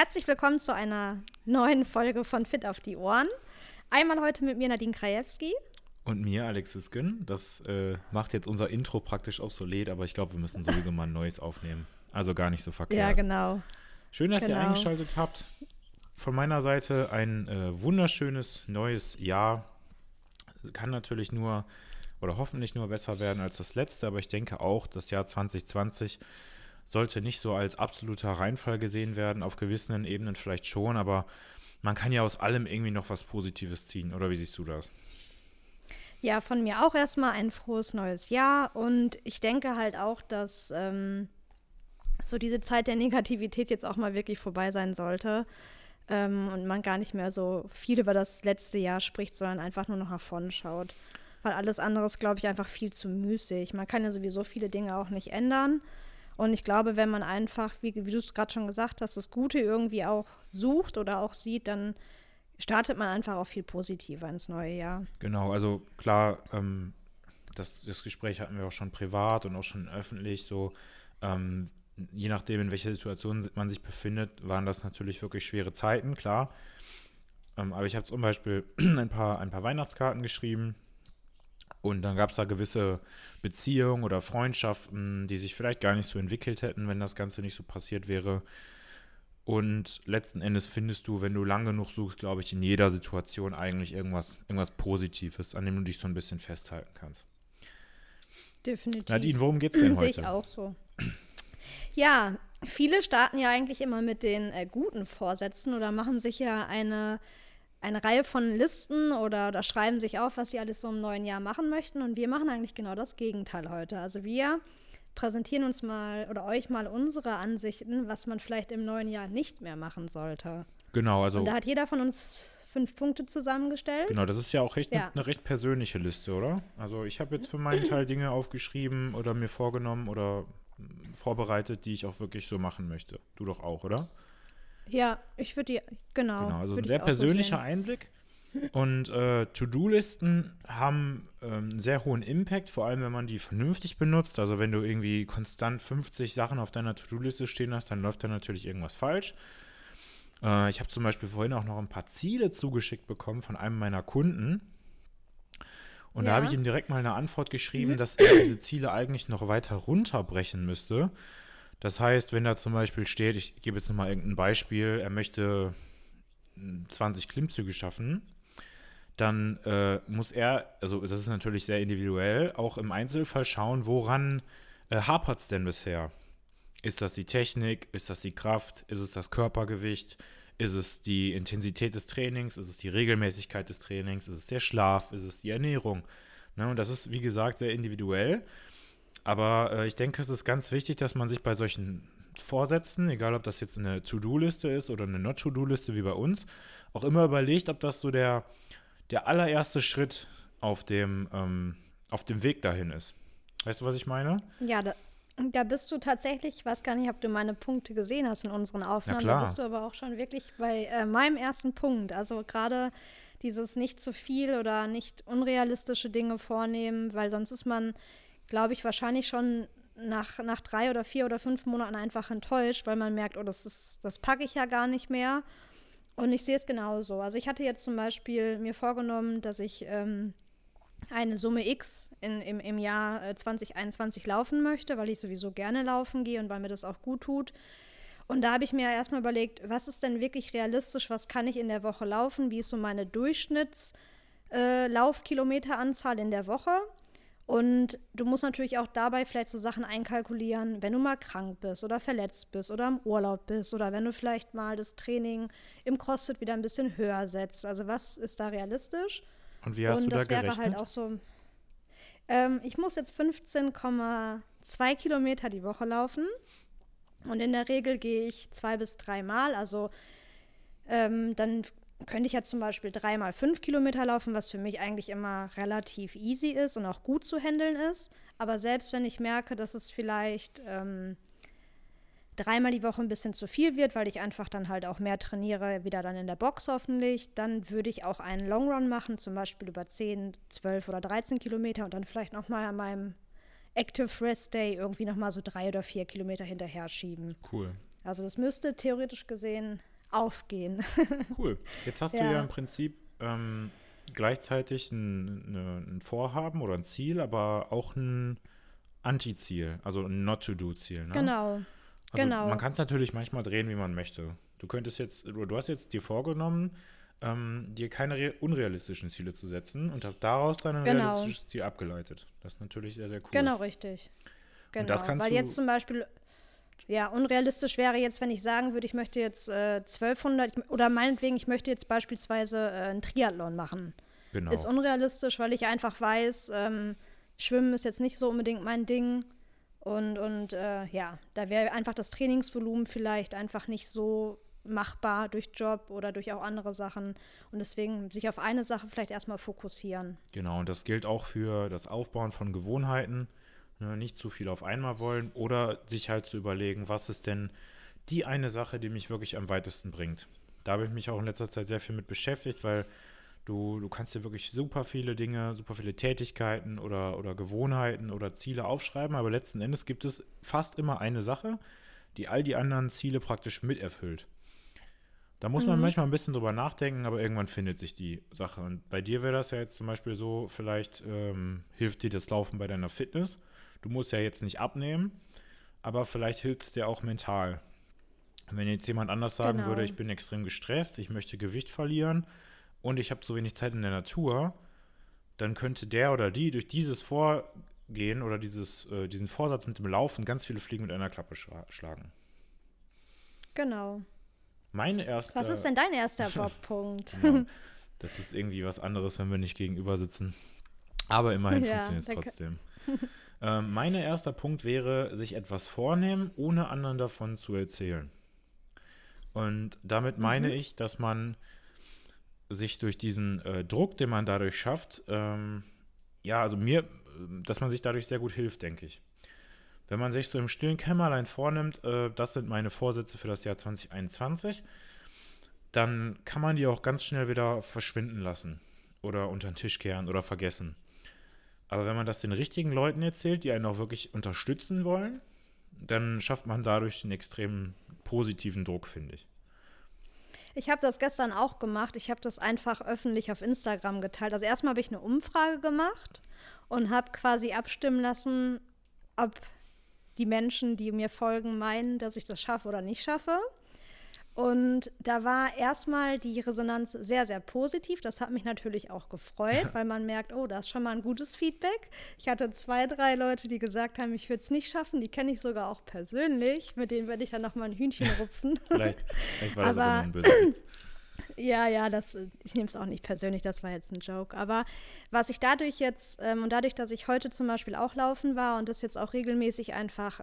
Herzlich willkommen zu einer neuen Folge von Fit auf die Ohren. Einmal heute mit mir Nadine Krajewski. Und mir Alexis Gün. Das macht jetzt unser Intro praktisch obsolet, aber ich glaube, wir müssen sowieso mal ein neues aufnehmen. Also gar nicht so verkehrt. Ja, genau. Schön, dass ihr eingeschaltet habt. Von meiner Seite ein wunderschönes neues Jahr. Kann natürlich nur oder hoffentlich nur besser werden als das letzte, aber ich denke auch, das Jahr 2020 sollte nicht so als absoluter Reinfall gesehen werden, auf gewissen Ebenen vielleicht schon, aber man kann ja aus allem irgendwie noch was Positives ziehen, oder wie siehst du das? Ja, von mir auch erstmal ein frohes neues Jahr und ich denke halt auch, dass so diese Zeit der Negativität jetzt auch mal wirklich vorbei sein sollte und man gar nicht mehr so viel über das letzte Jahr spricht, sondern einfach nur noch nach vorne schaut, weil alles andere ist, glaube ich, einfach viel zu müßig. Man kann ja sowieso viele Dinge auch nicht ändern. Und ich glaube, wenn man einfach, wie du es gerade schon gesagt hast, das Gute irgendwie auch sucht oder auch sieht, dann startet man einfach auch viel positiver ins neue Jahr. Genau, also klar, das Gespräch hatten wir auch schon privat und auch schon öffentlich so. Je nachdem, in welcher Situation man sich befindet, waren das natürlich wirklich schwere Zeiten, klar. Aber ich habe zum Beispiel ein paar Weihnachtskarten geschrieben. Und dann gab es da gewisse Beziehungen oder Freundschaften, die sich vielleicht gar nicht so entwickelt hätten, wenn das Ganze nicht so passiert wäre. Und letzten Endes findest du, wenn du lang genug suchst, glaube ich, in jeder Situation eigentlich irgendwas Positives, an dem du dich so ein bisschen festhalten kannst. Definitiv. Nadine, worum geht's denn heute? Sehe ich auch so. Ja, viele starten ja eigentlich immer mit den guten Vorsätzen oder machen sich ja eine Reihe von Listen oder schreiben sich auf, was sie alles so im neuen Jahr machen möchten. Und wir machen eigentlich genau das Gegenteil heute. Also wir präsentieren uns mal oder euch mal unsere Ansichten, was man vielleicht im neuen Jahr nicht mehr machen sollte. Genau, also. Und da hat jeder von uns 5 Punkte zusammengestellt. Genau, das ist ja auch eine recht persönliche Liste, oder? Also ich habe jetzt für meinen Teil Dinge aufgeschrieben oder mir vorgenommen oder vorbereitet, die ich auch wirklich so machen möchte. Du doch auch, oder? Ja, ich würde die, genau, also ein sehr persönlicher so Einblick und To-Do-Listen haben einen sehr hohen Impact, vor allem wenn man die vernünftig benutzt, also wenn du irgendwie konstant 50 Sachen auf deiner To-Do-Liste stehen hast, dann läuft da natürlich irgendwas falsch. Ich habe zum Beispiel vorhin auch noch ein paar Ziele zugeschickt bekommen von einem meiner Kunden und ja. Da habe ich ihm direkt mal eine Antwort geschrieben, dass er diese Ziele eigentlich noch weiter runterbrechen müsste. Das heißt, wenn da zum Beispiel steht, ich gebe jetzt nochmal irgendein Beispiel, er möchte 20 Klimmzüge schaffen, dann muss er, also das ist natürlich sehr individuell, auch im Einzelfall schauen, woran hapert es denn bisher? Ist das die Technik? Ist das die Kraft? Ist es das Körpergewicht? Ist es die Intensität des Trainings? Ist es die Regelmäßigkeit des Trainings? Ist es der Schlaf? Ist es die Ernährung? Ne? Und das ist, wie gesagt, sehr individuell. Aber ich denke, es ist ganz wichtig, dass man sich bei solchen Vorsätzen, egal ob das jetzt eine To-Do-Liste ist oder eine Not-To-Do-Liste wie bei uns, auch immer überlegt, ob das so der allererste Schritt auf dem Weg dahin ist. Weißt du, was ich meine? Ja, da bist du tatsächlich, ich weiß gar nicht, ob du meine Punkte gesehen hast in unseren Aufnahmen, da bist du aber auch schon wirklich bei meinem ersten Punkt. Also gerade dieses nicht zu viel oder nicht unrealistische Dinge vornehmen, weil sonst ist man, glaube ich, wahrscheinlich schon nach 3 oder 4 oder 5 Monaten einfach enttäuscht, weil man merkt, oh, das packe ich ja gar nicht mehr. Und ich sehe es genauso. Also ich hatte jetzt zum Beispiel mir vorgenommen, dass ich eine Summe X im Jahr 2021 laufen möchte, weil ich sowieso gerne laufen gehe und weil mir das auch gut tut. Und da habe ich mir erstmal überlegt, was ist denn wirklich realistisch, was kann ich in der Woche laufen, wie ist so meine Durchschnittslaufkilometeranzahl in der Woche? Und du musst natürlich auch dabei vielleicht so Sachen einkalkulieren, wenn du mal krank bist oder verletzt bist oder im Urlaub bist oder wenn du vielleicht mal das Training im CrossFit wieder ein bisschen höher setzt. Also was ist da realistisch? Und wie hast du da gerechnet? Und das wäre halt auch so, ich muss jetzt 15,2 Kilometer die Woche laufen und in der Regel gehe ich 2 bis 3 Mal. Also dann könnte ich ja zum Beispiel 3 mal 5 Kilometer laufen, was für mich eigentlich immer relativ easy ist und auch gut zu handeln ist. Aber selbst wenn ich merke, dass es vielleicht 3 Mal die Woche ein bisschen zu viel wird, weil ich einfach dann halt auch mehr trainiere, wieder dann in der Box hoffentlich, dann würde ich auch einen Long Run machen, zum Beispiel über 10, 12 oder 13 Kilometer und dann vielleicht nochmal an meinem Active Rest Day irgendwie nochmal so 3 oder 4 Kilometer hinterher schieben. Cool. Also das müsste theoretisch gesehen aufgehen. Cool. Jetzt hast du ja im Prinzip gleichzeitig ein Vorhaben oder ein Ziel, aber auch ein Anti-Ziel, also ein Not-to-do-Ziel. Ne? Genau. Man kann es natürlich manchmal drehen, wie man möchte. Du hast jetzt dir vorgenommen, dir keine unrealistischen Ziele zu setzen und hast daraus dann ein realistisches Ziel abgeleitet. Das ist natürlich sehr, sehr cool. Genau, richtig. Genau. Und das kannst Weil du jetzt zum Beispiel, ja, unrealistisch wäre jetzt, wenn ich sagen würde, ich möchte jetzt 1200 oder meinetwegen, ich möchte jetzt beispielsweise einen Triathlon machen. Genau. Ist unrealistisch, weil ich einfach weiß, Schwimmen ist jetzt nicht so unbedingt mein Ding. Und da wäre einfach das Trainingsvolumen vielleicht einfach nicht so machbar durch Job oder durch auch andere Sachen. Und deswegen sich auf eine Sache vielleicht erstmal fokussieren. Genau, und das gilt auch für das Aufbauen von Gewohnheiten. Ne, nicht zu viel auf einmal wollen oder sich halt zu überlegen, was ist denn die eine Sache, die mich wirklich am weitesten bringt. Da habe ich mich auch in letzter Zeit sehr viel mit beschäftigt, weil du kannst dir wirklich super viele Dinge, super viele Tätigkeiten oder Gewohnheiten oder Ziele aufschreiben, aber letzten Endes gibt es fast immer eine Sache, die all die anderen Ziele praktisch miterfüllt. Da muss man manchmal ein bisschen drüber nachdenken, aber irgendwann findet sich die Sache. Und bei dir wäre das ja jetzt zum Beispiel so, vielleicht hilft dir das Laufen bei deiner Fitness. Du musst ja jetzt nicht abnehmen, aber vielleicht hilft es dir auch mental. Wenn jetzt jemand anders sagen würde, ich bin extrem gestresst, ich möchte Gewicht verlieren und ich habe zu wenig Zeit in der Natur, dann könnte der oder die durch dieses Vorgehen oder diesen Vorsatz mit dem Laufen ganz viele Fliegen mit einer Klappe schlagen. Genau. Was ist denn dein erster Bob-Punkt? Genau. Das ist irgendwie was anderes, wenn wir nicht gegenüber sitzen. Aber immerhin funktioniert es trotzdem. Mein erster Punkt wäre, sich etwas vornehmen, ohne anderen davon zu erzählen. Und damit meine ich, dass man sich durch diesen Druck, den man dadurch schafft, dass man sich dadurch sehr gut hilft, denke ich. Wenn man sich so im stillen Kämmerlein vornimmt, das sind meine Vorsätze für das Jahr 2021, dann kann man die auch ganz schnell wieder verschwinden lassen oder unter den Tisch kehren oder vergessen. Aber wenn man das den richtigen Leuten erzählt, die einen auch wirklich unterstützen wollen, dann schafft man dadurch einen extremen positiven Druck, finde ich. Ich habe das gestern auch gemacht. Ich habe das einfach öffentlich auf Instagram geteilt. Also erstmal habe ich eine Umfrage gemacht und habe quasi abstimmen lassen, ob die Menschen, die mir folgen, meinen, dass ich das schaffe oder nicht schaffe. Und da war erstmal die Resonanz sehr, sehr positiv. Das hat mich natürlich auch gefreut, weil man merkt, oh, das ist schon mal ein gutes Feedback. Ich hatte 2, 3 Leute, die gesagt haben, ich würde es nicht schaffen. Die kenne ich sogar auch persönlich. Mit denen werde ich dann nochmal ein Hühnchen rupfen. Vielleicht war das aber ein bisschen. Ja, ich nehme es auch nicht persönlich, das war jetzt ein Joke. Aber was ich dadurch jetzt, und dadurch, dass ich heute zum Beispiel auch laufen war und das jetzt auch regelmäßig einfach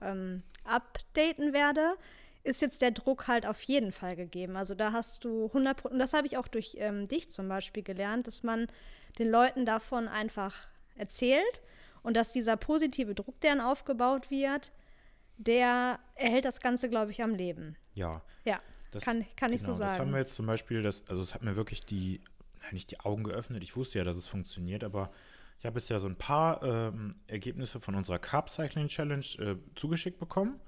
updaten werde, ist jetzt der Druck halt auf jeden Fall gegeben. Also da hast du 100%, und das habe ich auch durch dich zum Beispiel gelernt, dass man den Leuten davon einfach erzählt und dass dieser positive Druck, der dann aufgebaut wird, der erhält das Ganze, glaube ich, am Leben. Ja. Das kann ich so sagen. Das haben wir jetzt zum Beispiel, es hat mir wirklich nicht die Augen geöffnet, ich wusste ja, dass es funktioniert, aber ich habe jetzt ja so ein paar Ergebnisse von unserer Carb Cycling Challenge zugeschickt bekommen.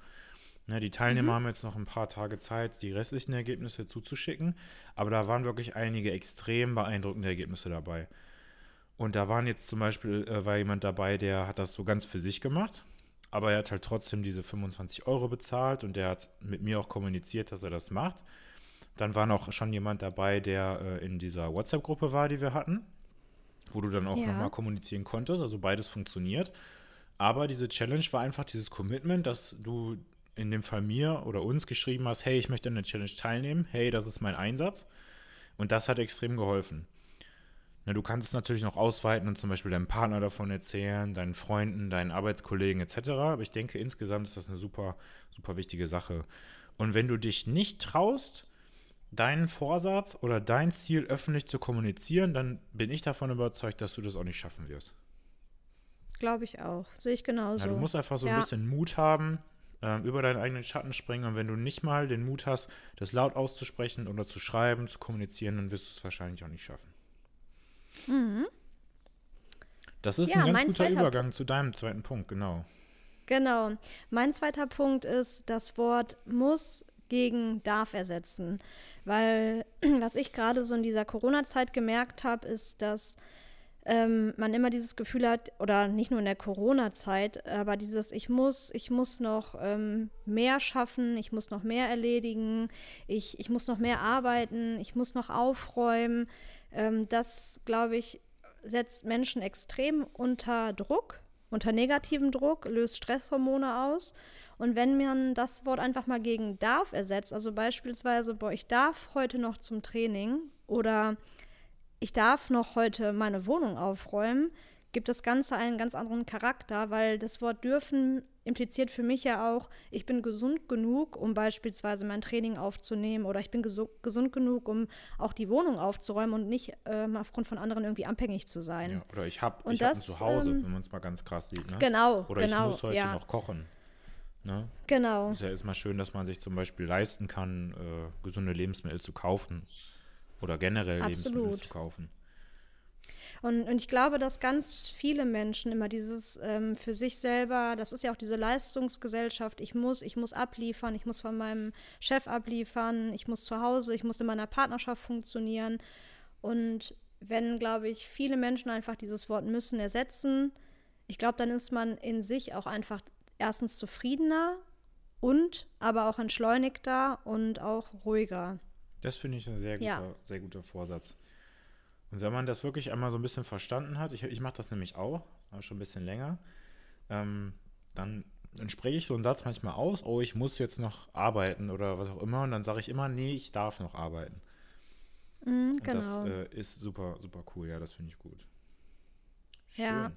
Ne, die Teilnehmer haben jetzt noch ein paar Tage Zeit, die restlichen Ergebnisse zuzuschicken, aber da waren wirklich einige extrem beeindruckende Ergebnisse dabei. Und da waren jetzt zum Beispiel, war jemand dabei, der hat das so ganz für sich gemacht. Aber er hat halt trotzdem diese 25 € bezahlt und der hat mit mir auch kommuniziert, dass er das macht. Dann war noch schon jemand dabei, der in dieser WhatsApp-Gruppe war, die wir hatten, wo du dann auch nochmal kommunizieren konntest. Also beides funktioniert. Aber diese Challenge war einfach dieses Commitment, dass du in dem Fall mir oder uns geschrieben hast, hey, ich möchte an der Challenge teilnehmen, hey, das ist mein Einsatz. Und das hat extrem geholfen. Du kannst es natürlich noch ausweiten und zum Beispiel deinem Partner davon erzählen, deinen Freunden, deinen Arbeitskollegen etc. Aber ich denke, insgesamt ist das eine super, super wichtige Sache. Und wenn du dich nicht traust, deinen Vorsatz oder dein Ziel öffentlich zu kommunizieren, dann bin ich davon überzeugt, dass du das auch nicht schaffen wirst. Glaube ich auch. Sehe ich genauso. Du musst einfach so ein bisschen Mut haben, über deinen eigenen Schatten springen. Und wenn du nicht mal den Mut hast, das laut auszusprechen oder zu schreiben, zu kommunizieren, dann wirst du es wahrscheinlich auch nicht schaffen. Mhm. Das ist ein ganz guter Übergang zu deinem zweiten Punkt, genau. Mein zweiter Punkt ist, das Wort muss gegen darf ersetzen. Weil, was ich gerade so in dieser Corona-Zeit gemerkt habe, ist, dass man immer dieses Gefühl hat, oder nicht nur in der Corona-Zeit, aber dieses, ich muss noch mehr schaffen, ich muss noch mehr erledigen, ich muss noch mehr arbeiten, ich muss noch aufräumen. Das, glaube ich, setzt Menschen extrem unter Druck, unter negativen Druck, löst Stresshormone aus. Und wenn man das Wort einfach mal gegen darf ersetzt, also beispielsweise, ich darf heute noch zum Training oder ich darf noch heute meine Wohnung aufräumen, gibt das Ganze einen ganz anderen Charakter, weil das Wort dürfen impliziert für mich ja auch, ich bin gesund genug, um beispielsweise mein Training aufzunehmen, oder ich bin gesund genug, um auch die Wohnung aufzuräumen und nicht aufgrund von anderen irgendwie abhängig zu sein. Ja, oder ich hab ein Zuhause, wenn man es mal ganz krass sieht. Ne? Genau, oder ich muss heute noch kochen. Ne? Genau. Es ist ja erstmal schön, dass man sich zum Beispiel leisten kann, gesunde Lebensmittel zu kaufen. Oder generell Lebensmittel zu kaufen. Und ich glaube, dass ganz viele Menschen immer dieses für sich selber, das ist ja auch diese Leistungsgesellschaft, ich muss abliefern, ich muss von meinem Chef abliefern, ich muss zu Hause, ich muss in meiner Partnerschaft funktionieren. Und wenn, glaube ich, viele Menschen einfach dieses Wort müssen ersetzen, ich glaube, dann ist man in sich auch einfach erstens zufriedener und aber auch entschleunigter und auch ruhiger. Das finde ich ein sehr guter Vorsatz. Und wenn man das wirklich einmal so ein bisschen verstanden hat, ich mache das nämlich auch, aber schon ein bisschen länger, dann spreche ich so einen Satz manchmal aus, oh, ich muss jetzt noch arbeiten oder was auch immer, und dann sage ich immer, nee, ich darf noch arbeiten. Und genau. Das ist super, super cool, ja, das finde ich gut. Schön. Ja.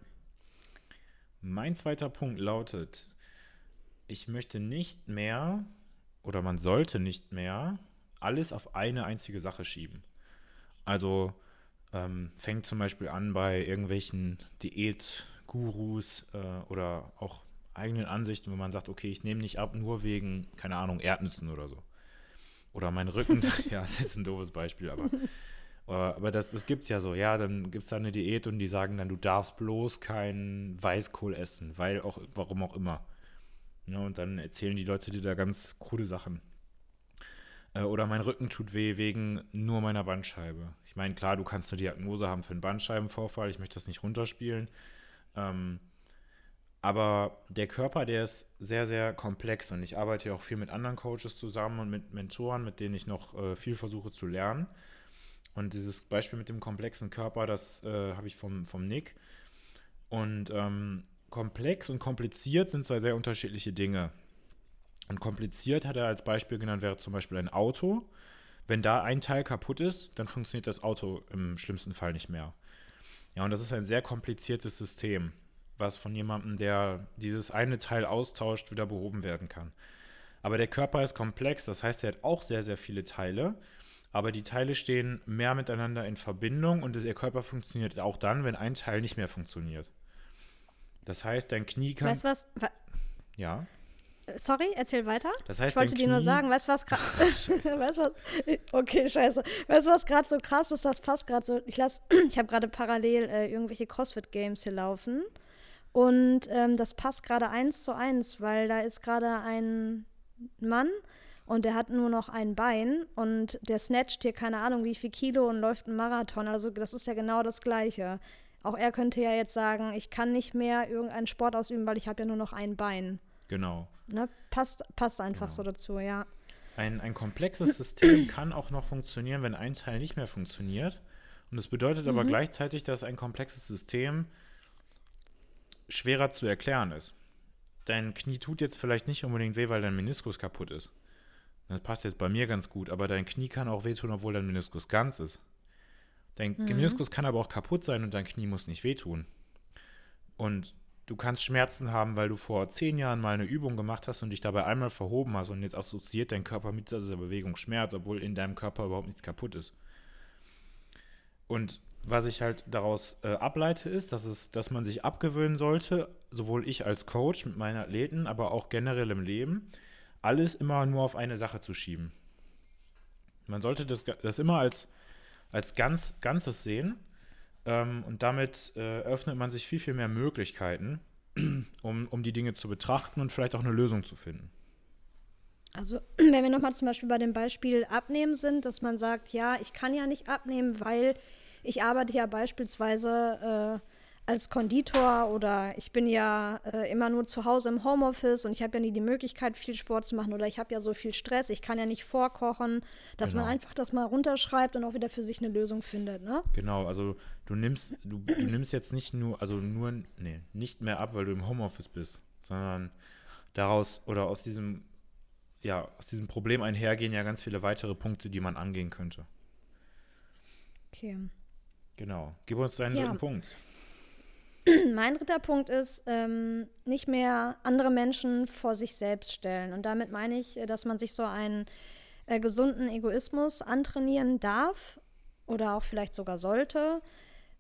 Mein zweiter Punkt lautet, ich möchte nicht mehr oder man sollte nicht mehr alles auf eine einzige Sache schieben. Also fängt zum Beispiel an bei irgendwelchen Diätgurus oder auch eigenen Ansichten, wo man sagt, okay, ich nehme nicht ab, nur wegen, keine Ahnung, Erdnüssen oder so. Oder mein Rücken, ja, das ist jetzt ein doofes Beispiel, aber das gibt es ja so. Ja, dann gibt es da eine Diät und die sagen dann, du darfst bloß keinen Weißkohl essen, weil auch, warum auch immer. Ja, und dann erzählen die Leute dir da ganz krude Sachen. Oder mein Rücken tut weh wegen nur meiner Bandscheibe. Ich meine, klar, du kannst eine Diagnose haben für einen Bandscheibenvorfall. Ich möchte das nicht runterspielen. Aber der Körper, der ist sehr, sehr komplex. Und ich arbeite ja auch viel mit anderen Coaches zusammen und mit Mentoren, mit denen ich noch viel versuche zu lernen. Und dieses Beispiel mit dem komplexen Körper, das habe ich vom Nick. Und komplex und kompliziert sind zwei sehr unterschiedliche Dinge. Und kompliziert, hat er als Beispiel genannt, wäre zum Beispiel ein Auto. Wenn da ein Teil kaputt ist, dann funktioniert das Auto im schlimmsten Fall nicht mehr. Ja, und das ist ein sehr kompliziertes System, was von jemandem, der dieses eine Teil austauscht, wieder behoben werden kann. Aber der Körper ist komplex, das heißt, er hat auch sehr, sehr viele Teile. Aber die Teile stehen mehr miteinander in Verbindung und der Körper funktioniert auch dann, wenn ein Teil nicht mehr funktioniert. Das heißt, dein Knie kann... Weißt du was? Ja. Sorry, erzähl weiter. Das heißt, ich wollte dir nur sagen, weißt du, was gerade so krass ist, das passt gerade so. Ich habe gerade parallel irgendwelche CrossFit Games hier laufen und das passt gerade 1:1, weil da ist gerade ein Mann und der hat nur noch ein Bein und der snatcht hier keine Ahnung wie viel Kilo und läuft einen Marathon. Also das ist ja genau das Gleiche. Auch er könnte ja jetzt sagen, ich kann nicht mehr irgendeinen Sport ausüben, weil ich habe ja nur noch ein Bein. Genau. Ne, passt einfach genau so dazu, ja. Ein komplexes System kann auch noch funktionieren, wenn ein Teil nicht mehr funktioniert. Und das bedeutet aber gleichzeitig, dass ein komplexes System schwerer zu erklären ist. Dein Knie tut jetzt vielleicht nicht unbedingt weh, weil dein Meniskus kaputt ist. Das passt jetzt bei mir ganz gut. Aber dein Knie kann auch wehtun, obwohl dein Meniskus ganz ist. Dein Meniskus kann aber auch kaputt sein und dein Knie muss nicht wehtun. Und du kannst Schmerzen haben, weil du vor 10 Jahren mal eine Übung gemacht hast und dich dabei einmal verhoben hast und jetzt assoziiert dein Körper mit dieser Bewegung Schmerz, obwohl in deinem Körper überhaupt nichts kaputt ist. Und was ich halt daraus ableite, ist, dass man sich abgewöhnen sollte, sowohl ich als Coach mit meinen Athleten, aber auch generell im Leben, alles immer nur auf eine Sache zu schieben. Man sollte das immer als Ganzes sehen. Und damit öffnet man sich viel, viel mehr Möglichkeiten, um die Dinge zu betrachten und vielleicht auch eine Lösung zu finden. Also wenn wir nochmal zum Beispiel bei dem Beispiel Abnehmen sind, dass man sagt, ja, ich kann ja nicht abnehmen, weil ich arbeite ja beispielsweise als Konditor oder ich bin ja immer nur zu Hause im Homeoffice und ich habe ja nie die Möglichkeit, viel Sport zu machen oder ich habe ja so viel Stress, ich kann ja nicht vorkochen, dass man einfach das mal runterschreibt und auch wieder für sich eine Lösung findet, ne? Genau, also du nimmst jetzt nicht nur, nicht mehr ab, weil du im Homeoffice bist, sondern daraus oder aus diesem Problem einhergehen ja ganz viele weitere Punkte, die man angehen könnte. Okay. Genau. Gib uns deinen dritten Punkt. Mein dritter Punkt ist, nicht mehr andere Menschen vor sich selbst stellen. Und damit meine ich, dass man sich so einen gesunden Egoismus antrainieren darf oder auch vielleicht sogar sollte,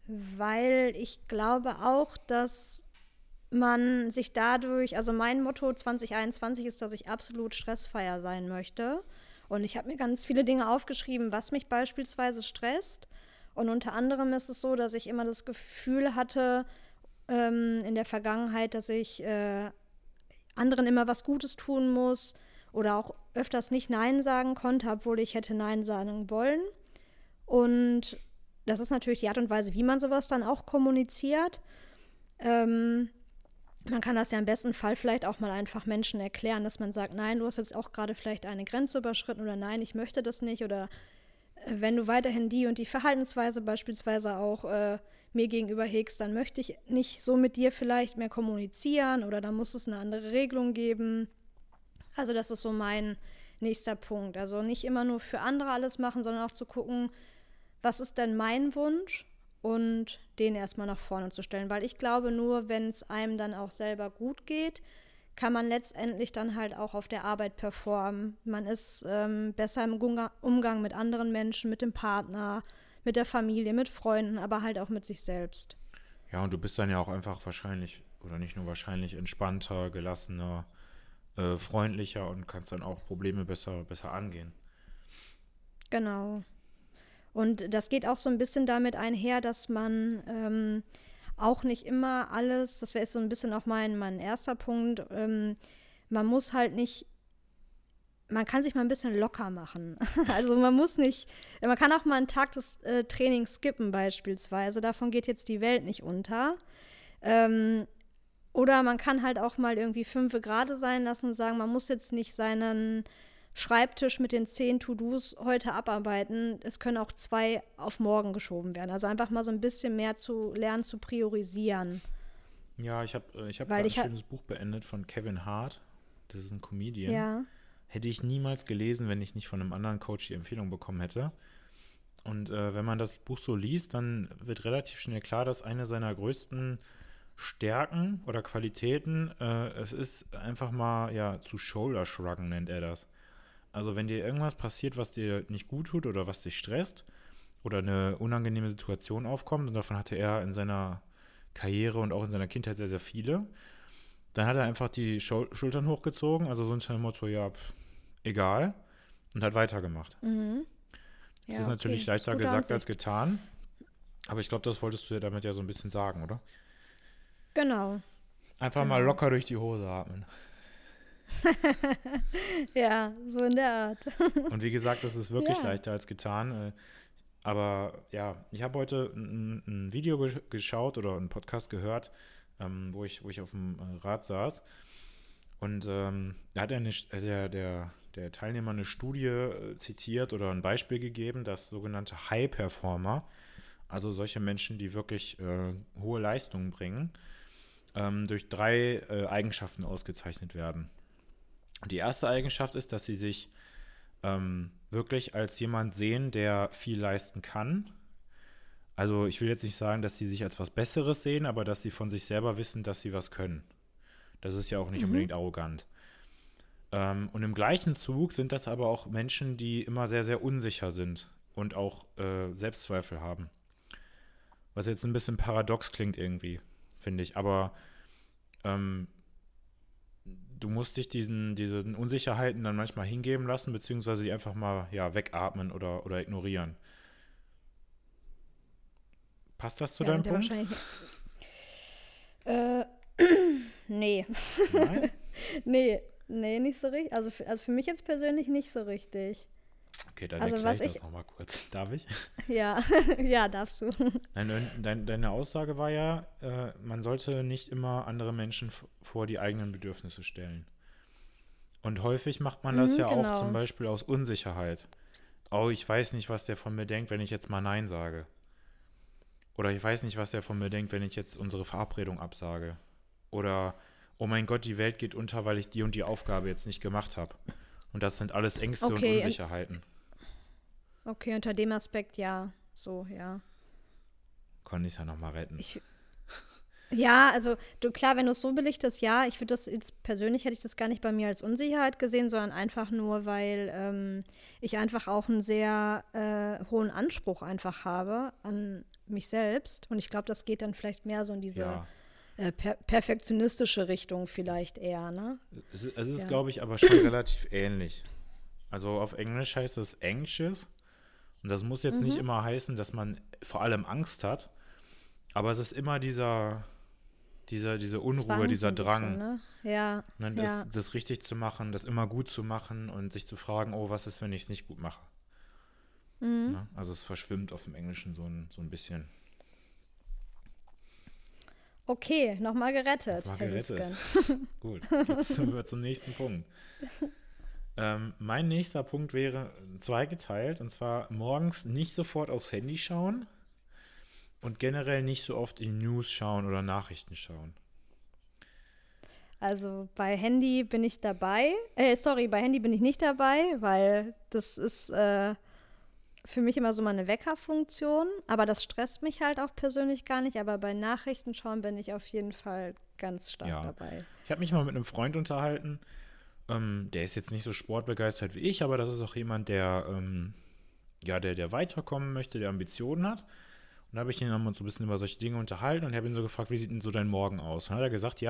weil ich glaube auch, dass man sich dadurch, also mein Motto 2021 ist, dass ich absolut stressfreier sein möchte. Und ich habe mir ganz viele Dinge aufgeschrieben, was mich beispielsweise stresst. Und unter anderem ist es so, dass ich immer das Gefühl hatte in der Vergangenheit, dass ich anderen immer was Gutes tun muss oder auch öfters nicht Nein sagen konnte, obwohl ich hätte Nein sagen wollen. Und das ist natürlich die Art und Weise, wie man sowas dann auch kommuniziert. Man kann das ja im besten Fall vielleicht auch mal einfach Menschen erklären, dass man sagt, nein, du hast jetzt auch gerade vielleicht eine Grenze überschritten oder nein, ich möchte das nicht oder wenn du weiterhin die und die Verhaltensweise beispielsweise auch mir gegenüber hegst, dann möchte ich nicht so mit dir vielleicht mehr kommunizieren oder dann muss es eine andere Regelung geben. Also das ist so mein nächster Punkt. Also nicht immer nur für andere alles machen, sondern auch zu gucken, was ist denn mein Wunsch? Und den erstmal nach vorne zu stellen. Weil ich glaube, nur wenn es einem dann auch selber gut geht, kann man letztendlich dann halt auch auf der Arbeit performen. Man ist besser im Umgang mit anderen Menschen, mit dem Partner, mit der Familie, mit Freunden, aber halt auch mit sich selbst. Ja, und du bist dann ja auch einfach wahrscheinlich, oder nicht nur wahrscheinlich, entspannter, gelassener, freundlicher und kannst dann auch Probleme besser angehen. Genau. Und das geht auch so ein bisschen damit einher, dass man auch nicht immer alles, das wäre so ein bisschen auch mein erster Punkt, man muss halt nicht, man kann sich mal ein bisschen locker machen. Also man muss nicht, man kann auch mal einen Tag des Trainings skippen beispielsweise, davon geht jetzt die Welt nicht unter. Oder man kann halt auch mal irgendwie 5 gerade sein lassen und sagen, man muss jetzt nicht seinen Schreibtisch mit den 10 To-Dos heute abarbeiten, es können auch 2 auf morgen geschoben werden. Also einfach mal so ein bisschen mehr zu lernen, zu priorisieren. Ja, ich hab gerade ein schönes Buch beendet von Kevin Hart. Das ist ein Comedian. Ja. Hätte ich niemals gelesen, wenn ich nicht von einem anderen Coach die Empfehlung bekommen hätte. Und wenn man das Buch so liest, dann wird relativ schnell klar, dass eine seiner größten Stärken oder Qualitäten es ist, einfach mal zu Shoulder Shruggen nennt er das. Also wenn dir irgendwas passiert, was dir nicht gut tut oder was dich stresst oder eine unangenehme Situation aufkommt, und davon hatte er in seiner Karriere und auch in seiner Kindheit sehr, sehr viele, dann hat er einfach die Schultern hochgezogen, also so ein Motto, egal, und hat weitergemacht. Mhm. Das ist natürlich leichter gesagt als getan, aber ich glaube, das wolltest du ja damit so ein bisschen sagen, oder? Genau. Einfach mal locker durch die Hose atmen. Ja, so in der Art. Und wie gesagt, das ist wirklich leichter als getan. Aber ich habe heute ein Video geschaut oder einen Podcast gehört, wo ich auf dem Rad saß. Und da hat der Teilnehmer eine Studie zitiert oder ein Beispiel gegeben, dass sogenannte High-Performer, also solche Menschen, die wirklich hohe Leistungen bringen, durch 3 Eigenschaften ausgezeichnet werden. Die erste Eigenschaft ist, dass sie sich wirklich als jemand sehen, der viel leisten kann. Also ich will jetzt nicht sagen, dass sie sich als was Besseres sehen, aber dass sie von sich selber wissen, dass sie was können. Das ist ja auch nicht unbedingt arrogant. Und im gleichen Zug sind das aber auch Menschen, die immer sehr, sehr unsicher sind und auch Selbstzweifel haben. Was jetzt ein bisschen paradox klingt irgendwie, finde ich. Aber du musst dich diesen Unsicherheiten dann manchmal hingeben lassen, beziehungsweise die einfach mal wegatmen oder ignorieren. Passt das zu deinem Punkt? Nee. Nein? Nee, Nee, nicht so richtig. Also für mich jetzt persönlich nicht so richtig. Okay, dann erkläre ich das nochmal kurz. Darf ich? Ja, ja, darfst du. Nein, deine Aussage war ja, man sollte nicht immer andere Menschen vor die eigenen Bedürfnisse stellen. Und häufig macht man das auch zum Beispiel aus Unsicherheit. Oh, ich weiß nicht, was der von mir denkt, wenn ich jetzt mal Nein sage. Oder ich weiß nicht, was der von mir denkt, wenn ich jetzt unsere Verabredung absage. Oder, oh mein Gott, die Welt geht unter, weil ich die und die Aufgabe jetzt nicht gemacht habe. Und das sind alles Ängste und Unsicherheiten. Okay, unter dem Aspekt ja. So, ja. Konnte ich es ja nochmal retten. Ja, also du, klar, wenn du es so belichtest, ja. Ich würde das jetzt persönlich, hätte ich das gar nicht bei mir als Unsicherheit gesehen, sondern einfach nur, weil ich einfach auch einen sehr hohen Anspruch einfach habe an mich selbst. Und ich glaube, das geht dann vielleicht mehr so in diese perfektionistische Richtung vielleicht eher, ne? Es ist, glaube ich, aber schon relativ ähnlich. Also auf Englisch heißt es anxious. Und das muss jetzt nicht immer heißen, dass man vor allem Angst hat. Aber es ist immer diese Unruhe, dieser Drang. Bisschen, ne? Ja, ne, das richtig zu machen, das immer gut zu machen und sich zu fragen, oh, was ist, wenn ich es nicht gut mache? Mhm. Ne? Also es verschwimmt auf dem Englischen so ein bisschen. Okay, nochmal gerettet. Gut, jetzt sind wir zum nächsten Punkt. Mein nächster Punkt wäre zweigeteilt, und zwar morgens nicht sofort aufs Handy schauen und generell nicht so oft in News schauen oder Nachrichten schauen. Also bei Handy bin ich dabei. Bei Handy bin ich nicht dabei, weil das ist für mich immer so meine Weckerfunktion, aber das stresst mich halt auch persönlich gar nicht, aber bei Nachrichten schauen bin ich auf jeden Fall ganz stark dabei. Ich habe mich mal mit einem Freund unterhalten, der ist jetzt nicht so sportbegeistert wie ich, aber das ist auch jemand, der der weiterkommen möchte, der Ambitionen hat, und da habe ich ihn dann so ein bisschen über solche Dinge unterhalten und habe ihn so gefragt, wie sieht denn so dein Morgen aus? Und dann hat er gesagt,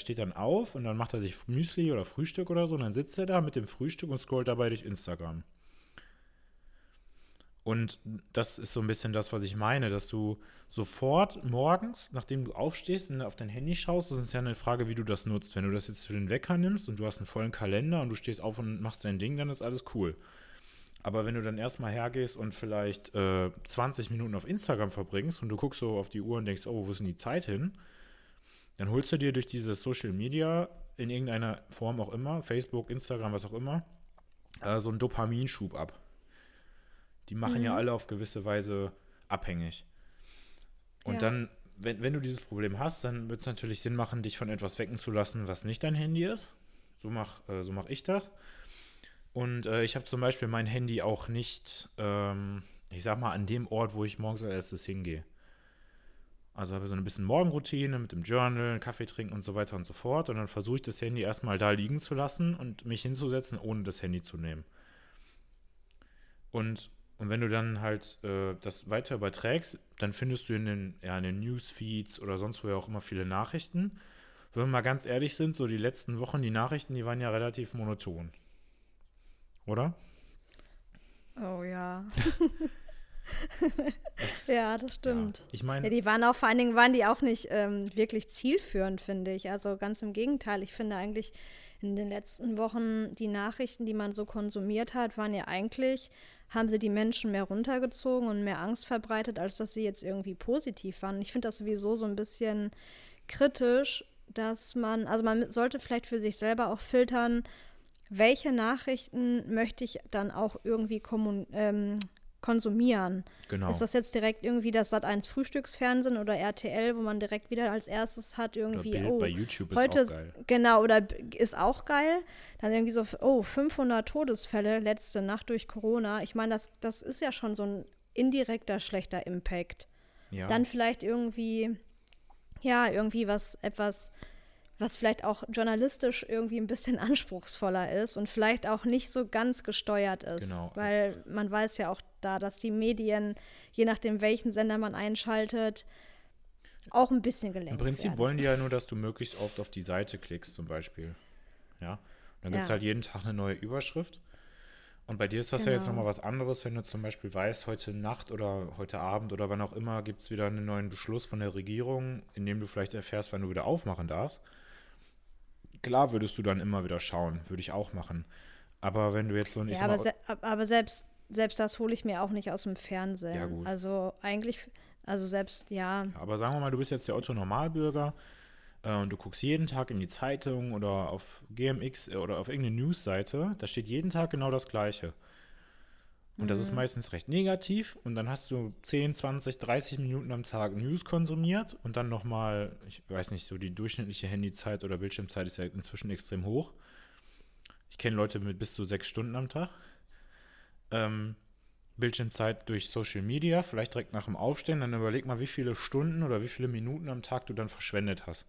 steht dann auf und dann macht er sich Müsli oder Frühstück oder so und dann sitzt er da mit dem Frühstück und scrollt dabei durch Instagram. Und das ist so ein bisschen das, was ich meine, dass du sofort morgens, nachdem du aufstehst und auf dein Handy schaust, das ist ja eine Frage, wie du das nutzt. Wenn du das jetzt für den Wecker nimmst und du hast einen vollen Kalender und du stehst auf und machst dein Ding, dann ist alles cool. Aber wenn du dann erstmal hergehst und vielleicht 20 Minuten auf Instagram verbringst und du guckst so auf die Uhr und denkst, oh, wo ist denn die Zeit hin? Dann holst du dir durch dieses Social Media in irgendeiner Form auch immer, Facebook, Instagram, was auch immer, so einen Dopaminschub ab. Die machen ja alle auf gewisse Weise abhängig. Und dann, wenn du dieses Problem hast, dann wird es natürlich Sinn machen, dich von etwas wecken zu lassen, was nicht dein Handy ist. So mach ich das. Und ich habe zum Beispiel mein Handy auch nicht, ich sag mal, an dem Ort, wo ich morgens als erstes hingehe. Also habe ich so ein bisschen Morgenroutine mit dem Journal, Kaffee trinken und so weiter und so fort. Und dann versuche ich, das Handy erstmal da liegen zu lassen und mich hinzusetzen, ohne das Handy zu nehmen. Und wenn du dann halt das weiter überträgst, dann findest du in den Newsfeeds oder sonst wo ja auch immer viele Nachrichten. Wenn wir mal ganz ehrlich sind, so die letzten Wochen, die Nachrichten, die waren ja relativ monoton. Oder? Oh ja. Ja, das stimmt. Ja, ich meine, ja, die waren auch, vor allen Dingen waren die auch nicht wirklich zielführend, finde ich. Also ganz im Gegenteil. Ich finde eigentlich in den letzten Wochen die Nachrichten, die man so konsumiert hat, waren ja eigentlich, haben sie die Menschen mehr runtergezogen und mehr Angst verbreitet, als dass sie jetzt irgendwie positiv waren. Ich finde das sowieso so ein bisschen kritisch, dass man sollte vielleicht für sich selber auch filtern, welche Nachrichten möchte ich dann auch irgendwie konsumieren. Genau. Ist das jetzt direkt irgendwie das Sat.1 Frühstücksfernsehen oder RTL, wo man direkt wieder als erstes hat irgendwie, oder Bild bei YouTube heute ist auch geil. Genau, oder ist auch geil. Dann irgendwie so, 500 Todesfälle letzte Nacht durch Corona. Ich meine, das ist ja schon so ein indirekter schlechter Impact. Ja. Dann vielleicht irgendwie was vielleicht auch journalistisch irgendwie ein bisschen anspruchsvoller ist und vielleicht auch nicht so ganz gesteuert ist. Genau. Weil man weiß ja auch da, dass die Medien, je nachdem welchen Sender man einschaltet, auch ein bisschen gelenkt werden. Im Prinzip wollen die ja nur, dass du möglichst oft auf die Seite klickst zum Beispiel. Ja. Und dann gibt es halt jeden Tag eine neue Überschrift. Und bei dir ist das ja jetzt nochmal was anderes, wenn du zum Beispiel weißt, heute Nacht oder heute Abend oder wann auch immer gibt es wieder einen neuen Beschluss von der Regierung, in dem du vielleicht erfährst, wann du wieder aufmachen darfst. klar würdest du dann immer wieder schauen, würde ich auch machen. Aber wenn du jetzt so ein... Ja, aber selbst das hole ich mir auch nicht aus dem Fernsehen. Ja, gut. Also eigentlich, also selbst, ja. Aber sagen wir mal, du bist jetzt der Otto-Normalbürger und du guckst jeden Tag in die Zeitung oder auf GMX oder auf irgendeine Newsseite, da steht jeden Tag genau das Gleiche. Und das ist meistens recht negativ und dann hast du 10, 20, 30 Minuten am Tag News konsumiert und dann nochmal, ich weiß nicht, so die durchschnittliche Handyzeit oder Bildschirmzeit ist ja inzwischen extrem hoch. Ich kenne Leute mit bis zu 6 Stunden am Tag. Bildschirmzeit durch Social Media, vielleicht direkt nach dem Aufstehen, dann überleg mal, wie viele Stunden oder wie viele Minuten am Tag du dann verschwendet hast.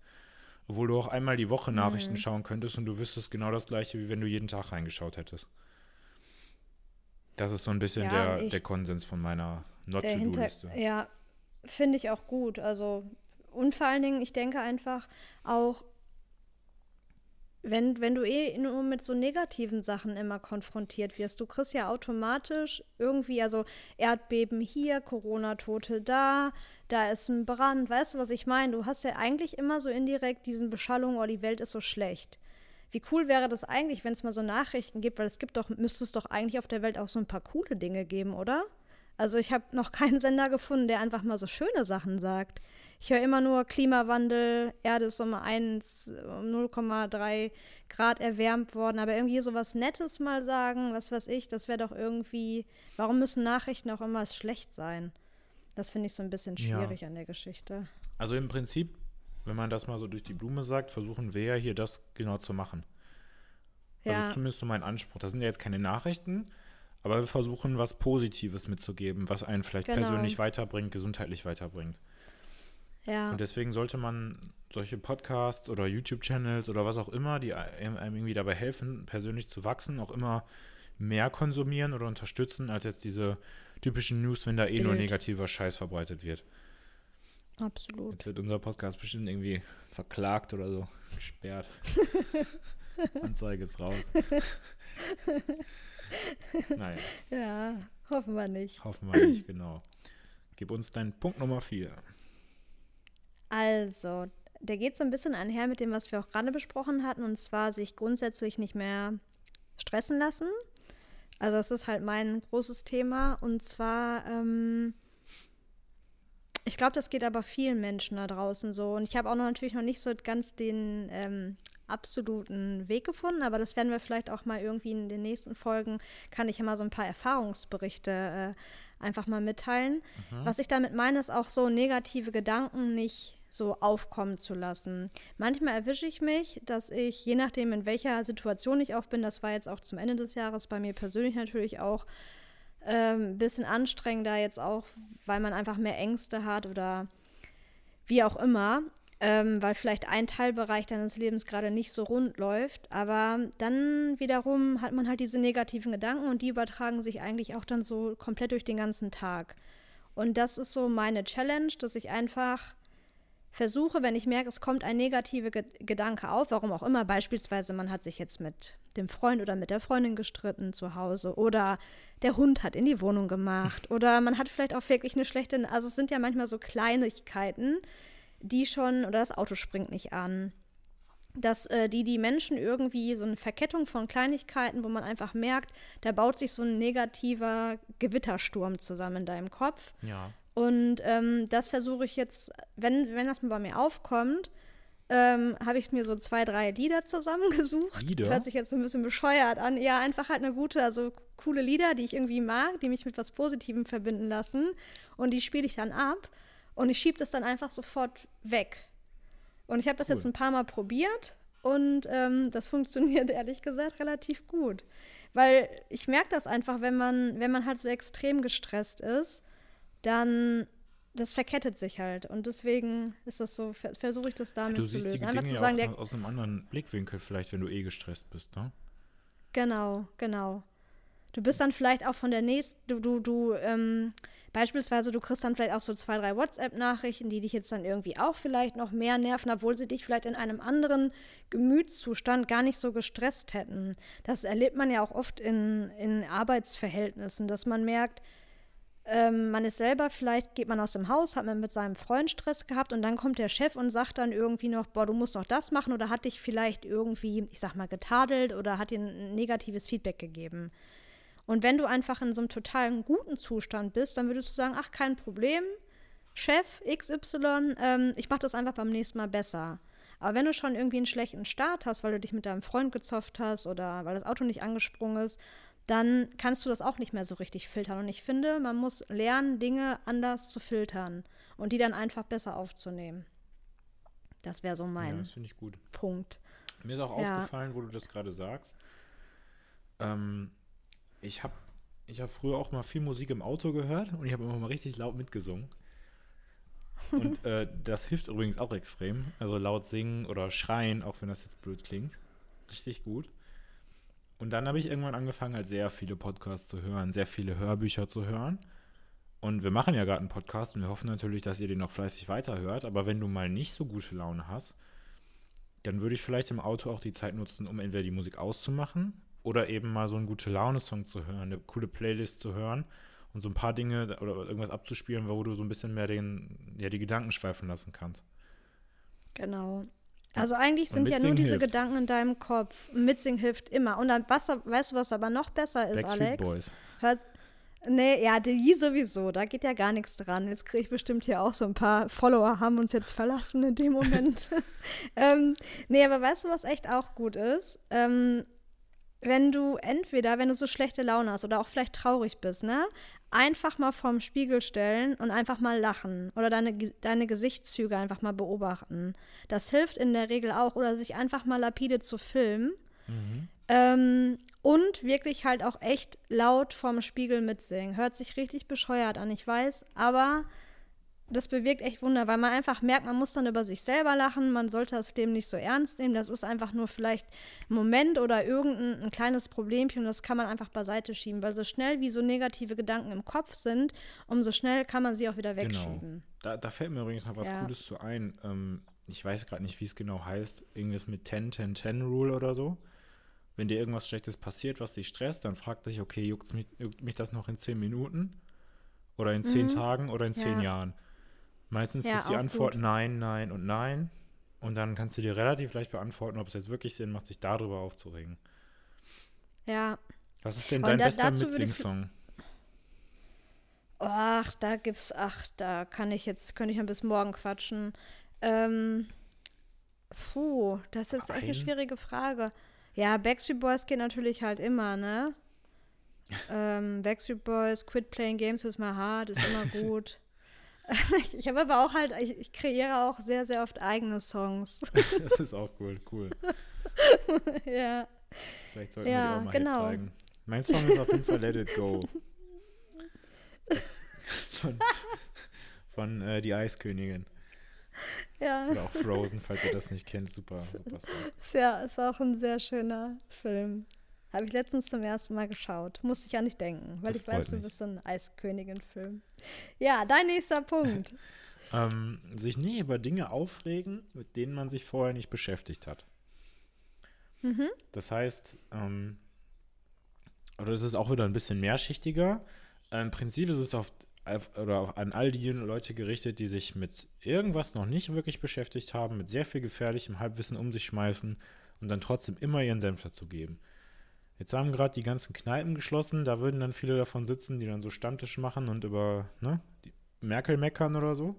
Obwohl du auch einmal die Woche Nachrichten schauen könntest und du wüsstest genau das Gleiche, wie wenn du jeden Tag reingeschaut hättest. Das ist so ein bisschen ja, der Konsens von meiner Not-to-Do-Liste. Ja, finde ich auch gut. Also, und vor allen Dingen, ich denke einfach auch, wenn du nur mit so negativen Sachen immer konfrontiert wirst, du kriegst ja automatisch irgendwie, also Erdbeben hier, Corona-Tote da ist ein Brand, weißt du, was ich meine? Du hast ja eigentlich immer so indirekt diesen Beschallung, oh, die Welt ist so schlecht. Wie cool wäre das eigentlich, wenn es mal so Nachrichten gibt, weil müsste es doch eigentlich auf der Welt auch so ein paar coole Dinge geben, oder? Also ich habe noch keinen Sender gefunden, der einfach mal so schöne Sachen sagt. Ich höre immer nur Klimawandel, Erde ist um 0,3 Grad erwärmt worden, aber irgendwie so was Nettes mal sagen, was weiß ich, das wäre doch irgendwie, warum müssen Nachrichten auch immer schlecht sein? Das finde ich so ein bisschen schwierig an der Geschichte. Also im Prinzip, wenn man das mal so durch die Blume sagt, versuchen wir ja hier das genau zu machen. Ja. Das ist zumindest so mein Anspruch. Das sind ja jetzt keine Nachrichten, aber wir versuchen, was Positives mitzugeben, was einen vielleicht persönlich weiterbringt, gesundheitlich weiterbringt. Ja. Und deswegen sollte man solche Podcasts oder YouTube-Channels oder was auch immer, die einem irgendwie dabei helfen, persönlich zu wachsen, auch immer mehr konsumieren oder unterstützen, als jetzt diese typischen News, wenn da nur negativer Scheiß verbreitet wird. Absolut. Jetzt wird unser Podcast bestimmt irgendwie verklagt oder so, gesperrt. Anzeige ist raus. Naja. Ja, hoffen wir nicht. Hoffen wir nicht, genau. Gib uns deinen Punkt Nummer 4. Also, der geht so ein bisschen einher mit dem, was wir auch gerade besprochen hatten, und zwar sich grundsätzlich nicht mehr stressen lassen. Also das ist halt mein großes Thema, und zwar ich glaube, das geht aber vielen Menschen da draußen so. Und ich habe auch natürlich noch nicht so ganz den absoluten Weg gefunden, aber das werden wir vielleicht auch mal irgendwie in den nächsten Folgen, kann ich ja mal so ein paar Erfahrungsberichte einfach mal mitteilen. Aha. Was ich damit meine, ist auch so negative Gedanken nicht so aufkommen zu lassen. Manchmal erwische ich mich, dass ich, je nachdem in welcher Situation ich auch bin, das war jetzt auch zum Ende des Jahres bei mir persönlich natürlich auch, ein bisschen anstrengender jetzt auch, weil man einfach mehr Ängste hat oder wie auch immer, weil vielleicht ein Teilbereich deines Lebens gerade nicht so rund läuft, aber dann wiederum hat man halt diese negativen Gedanken und die übertragen sich eigentlich auch dann so komplett durch den ganzen Tag. Und das ist so meine Challenge, dass ich einfach versuche, wenn ich merke, es kommt ein negativer Gedanke auf, warum auch immer, beispielsweise man hat sich jetzt mit dem Freund oder mit der Freundin gestritten zu Hause oder der Hund hat in die Wohnung gemacht oder man hat vielleicht auch wirklich eine schlechte, also es sind ja manchmal so Kleinigkeiten, die schon, oder das Auto springt nicht an, dass die Menschen irgendwie so eine Verkettung von Kleinigkeiten, wo man einfach merkt, da baut sich so ein negativer Gewittersturm zusammen in deinem Kopf. Ja. Und das versuche ich jetzt, wenn das mal bei mir aufkommt, habe ich mir so 2, 3 Lieder zusammengesucht. Lieder? Hört sich jetzt so ein bisschen bescheuert an. Ja, einfach halt eine gute, also coole Lieder, die ich irgendwie mag, die mich mit was Positivem verbinden lassen. Und die spiele ich dann ab und ich schiebe das dann einfach sofort weg. Und ich habe das jetzt ein paar Mal probiert und das funktioniert ehrlich gesagt relativ gut. Weil ich merke das einfach, wenn man halt so extrem gestresst ist, dann, das verkettet sich halt. Und deswegen ist das so, versuche ich das damit zu lösen. Du siehst die Dinge zu sagen, ja aus einem anderen Blickwinkel vielleicht, wenn du gestresst bist, ne? Genau. Du bist dann vielleicht auch von der nächsten, beispielsweise, du kriegst dann vielleicht auch so 2, 3 WhatsApp-Nachrichten, die dich jetzt dann irgendwie auch vielleicht noch mehr nerven, obwohl sie dich vielleicht in einem anderen Gemütszustand gar nicht so gestresst hätten. Das erlebt man ja auch oft in Arbeitsverhältnissen, dass man merkt, man ist selber, vielleicht geht man aus dem Haus, hat man mit seinem Freund Stress gehabt und dann kommt der Chef und sagt dann irgendwie noch, boah, du musst noch das machen, oder hat dich vielleicht irgendwie, ich sag mal, getadelt oder hat dir ein negatives Feedback gegeben. Und wenn du einfach in so einem totalen guten Zustand bist, dann würdest du sagen, ach, kein Problem, Chef XY, ich mache das einfach beim nächsten Mal besser. Aber wenn du schon irgendwie einen schlechten Start hast, weil du dich mit deinem Freund gezofft hast oder weil das Auto nicht angesprungen ist, dann kannst du das auch nicht mehr so richtig filtern. Und ich finde, man muss lernen, Dinge anders zu filtern und die dann einfach besser aufzunehmen. Das wäre so mein ja, das finde ich gut. Punkt. Mir ist auch aufgefallen, wo du das gerade sagst. Ich hab früher auch mal viel Musik im Auto gehört und ich habe immer mal richtig laut mitgesungen. Und das hilft übrigens auch extrem. Also laut singen oder schreien, auch wenn das jetzt blöd klingt. Richtig gut. Und dann habe ich irgendwann angefangen, halt sehr viele Podcasts zu hören, sehr viele Hörbücher zu hören. Und wir machen ja gerade einen Podcast und wir hoffen natürlich, dass ihr den noch fleißig weiterhört. Aber wenn du mal nicht so gute Laune hast, dann würde ich vielleicht im Auto auch die Zeit nutzen, um entweder die Musik auszumachen oder eben mal so einen Gute-Laune-Song zu hören, eine coole Playlist zu hören. Und so ein paar Dinge oder irgendwas abzuspielen, wo du so ein bisschen mehr die Gedanken schweifen lassen kannst. Genau. Also eigentlich sind ja nur diese Gedanken in deinem Kopf. Mitsingen hilft immer. Und dann, weißt du, was aber noch besser ist, Alex? Backstreet Boys. Die sowieso. Da geht ja gar nichts dran. Jetzt kriege ich bestimmt hier auch so ein paar Follower, haben uns jetzt verlassen in dem Moment. Aber weißt du, was echt auch gut ist? Wenn du so schlechte Laune hast oder auch vielleicht traurig bist, ne? Einfach mal vorm Spiegel stellen und einfach mal lachen oder deine Gesichtszüge einfach mal beobachten. Das hilft in der Regel auch, oder sich einfach mal lapide zu filmen. Mhm. Und wirklich halt auch echt laut vorm Spiegel mitsingen. Hört sich richtig bescheuert an, ich weiß, aber das bewirkt echt Wunder, weil man einfach merkt, man muss dann über sich selber lachen, man sollte das Leben nicht so ernst nehmen, das ist einfach nur vielleicht ein Moment oder irgendein kleines Problemchen, das kann man einfach beiseite schieben, weil so schnell wie so negative Gedanken im Kopf sind, umso schnell kann man sie auch wieder wegschieben. Genau. Da fällt mir übrigens noch was Cooles zu ein, ich weiß gerade nicht, wie es genau heißt, irgendwas mit 10-10-10-Rule oder so. Wenn dir irgendwas Schlechtes passiert, was dich stresst, dann frag dich, okay, juckt mich das noch in 10 Minuten oder in 10 Tagen oder in 10 Jahren? Meistens ist die Antwort gut. Nein, nein und nein. Und dann kannst du dir relativ leicht beantworten, ob es jetzt wirklich Sinn macht, sich darüber aufzuregen. Ja. Was ist denn dein bester Mitsing-Song? Da könnte ich bis morgen quatschen. Das ist echt eine schwierige Frage. Ja, Backstreet Boys geht natürlich halt immer, ne? Backstreet Boys, Quit Playing Games with My Heart ist immer gut. Ich habe aber auch halt, ich kreiere auch sehr, sehr oft eigene Songs. Das ist auch cool. Ja. Vielleicht sollten wir die auch mal hier zeigen. Mein Song ist auf jeden Fall Let It Go. Von die Eiskönigin. Ja. Oder auch Frozen, falls ihr das nicht kennt. Super, super Song. Ja, ist auch ein sehr schöner Film. Habe ich letztens zum ersten Mal geschaut. Musste ich ja nicht denken, weil ich weiß, du bist so ein Eiskönigin-Film. Ja, dein nächster Punkt. Sich nie über Dinge aufregen, mit denen man sich vorher nicht beschäftigt hat. Mhm. Das heißt, oder das ist auch wieder ein bisschen mehrschichtiger. Im Prinzip ist es an all die Leute gerichtet, die sich mit irgendwas noch nicht wirklich beschäftigt haben, mit sehr viel gefährlichem Halbwissen um sich schmeißen und dann trotzdem immer ihren Senf dazu geben. Jetzt haben gerade die ganzen Kneipen geschlossen, da würden dann viele davon sitzen, die dann so Stammtische machen und über die Merkel meckern oder so.